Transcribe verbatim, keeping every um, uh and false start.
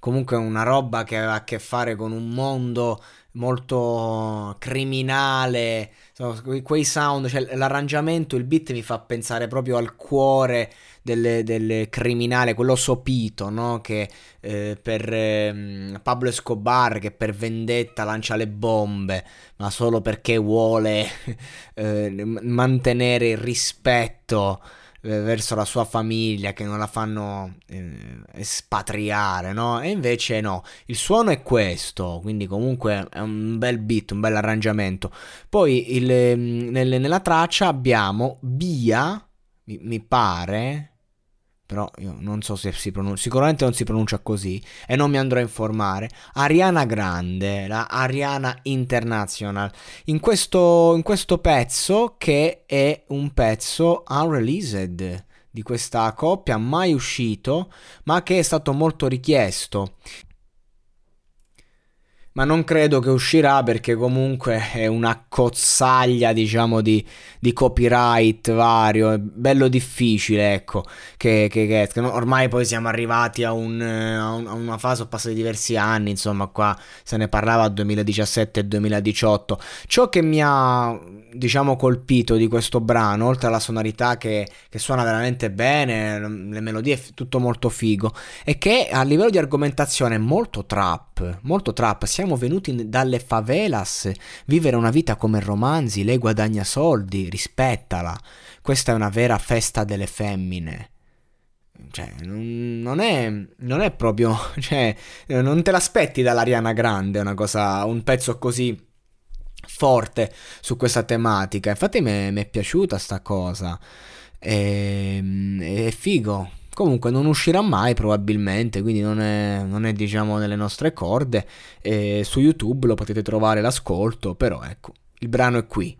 comunque una roba che aveva a che fare con un mondo molto criminale, quei sound, cioè l'arrangiamento, il beat mi fa pensare proprio al cuore del, del criminale, quello sopito, no? Che eh, per eh, Pablo Escobar, che per vendetta lancia le bombe, ma solo perché vuole eh, mantenere il rispetto eh, verso la sua famiglia, che non la fanno eh, espatriare, no? E invece no, il suono è questo, quindi comunque è un bel beat, un bel arrangiamento. Poi il, nel, nella traccia abbiamo Bia, mi, mi pare, però io non so se si pronuncia, sicuramente non si pronuncia così e non mi andrò a informare, Ariana Grande, la Ariana International, in questo, in questo pezzo che è un pezzo unreleased di questa coppia, mai uscito, ma che è stato molto richiesto. Ma non credo che uscirà, perché comunque è una cozzaglia, diciamo, di, di copyright vario, è bello difficile, ecco, che, che, che, che no, ormai poi siamo arrivati a, un, a, un, a una fase, sono passati diversi anni, insomma, qua se ne parlava duemiladiciassette e duemiladiciotto. Ciò che mi ha, diciamo, colpito di questo brano, oltre alla sonorità che, che suona veramente bene, le melodie, tutto molto figo, è che a livello di argomentazione è molto trap, molto trap, siamo venuti dalle favelas, vivere una vita come romanzi, lei guadagna soldi, rispettala, questa è una vera festa delle femmine. Cioè, non è, non è proprio, cioè, non te l'aspetti dall'Ariana Grande una cosa, un pezzo così forte su questa tematica. Infatti mi è piaciuta sta cosa, è, è figo. Comunque non uscirà mai probabilmente, quindi non è, non è diciamo nelle nostre corde, e su YouTube lo potete trovare l'ascolto, però ecco, il brano è qui.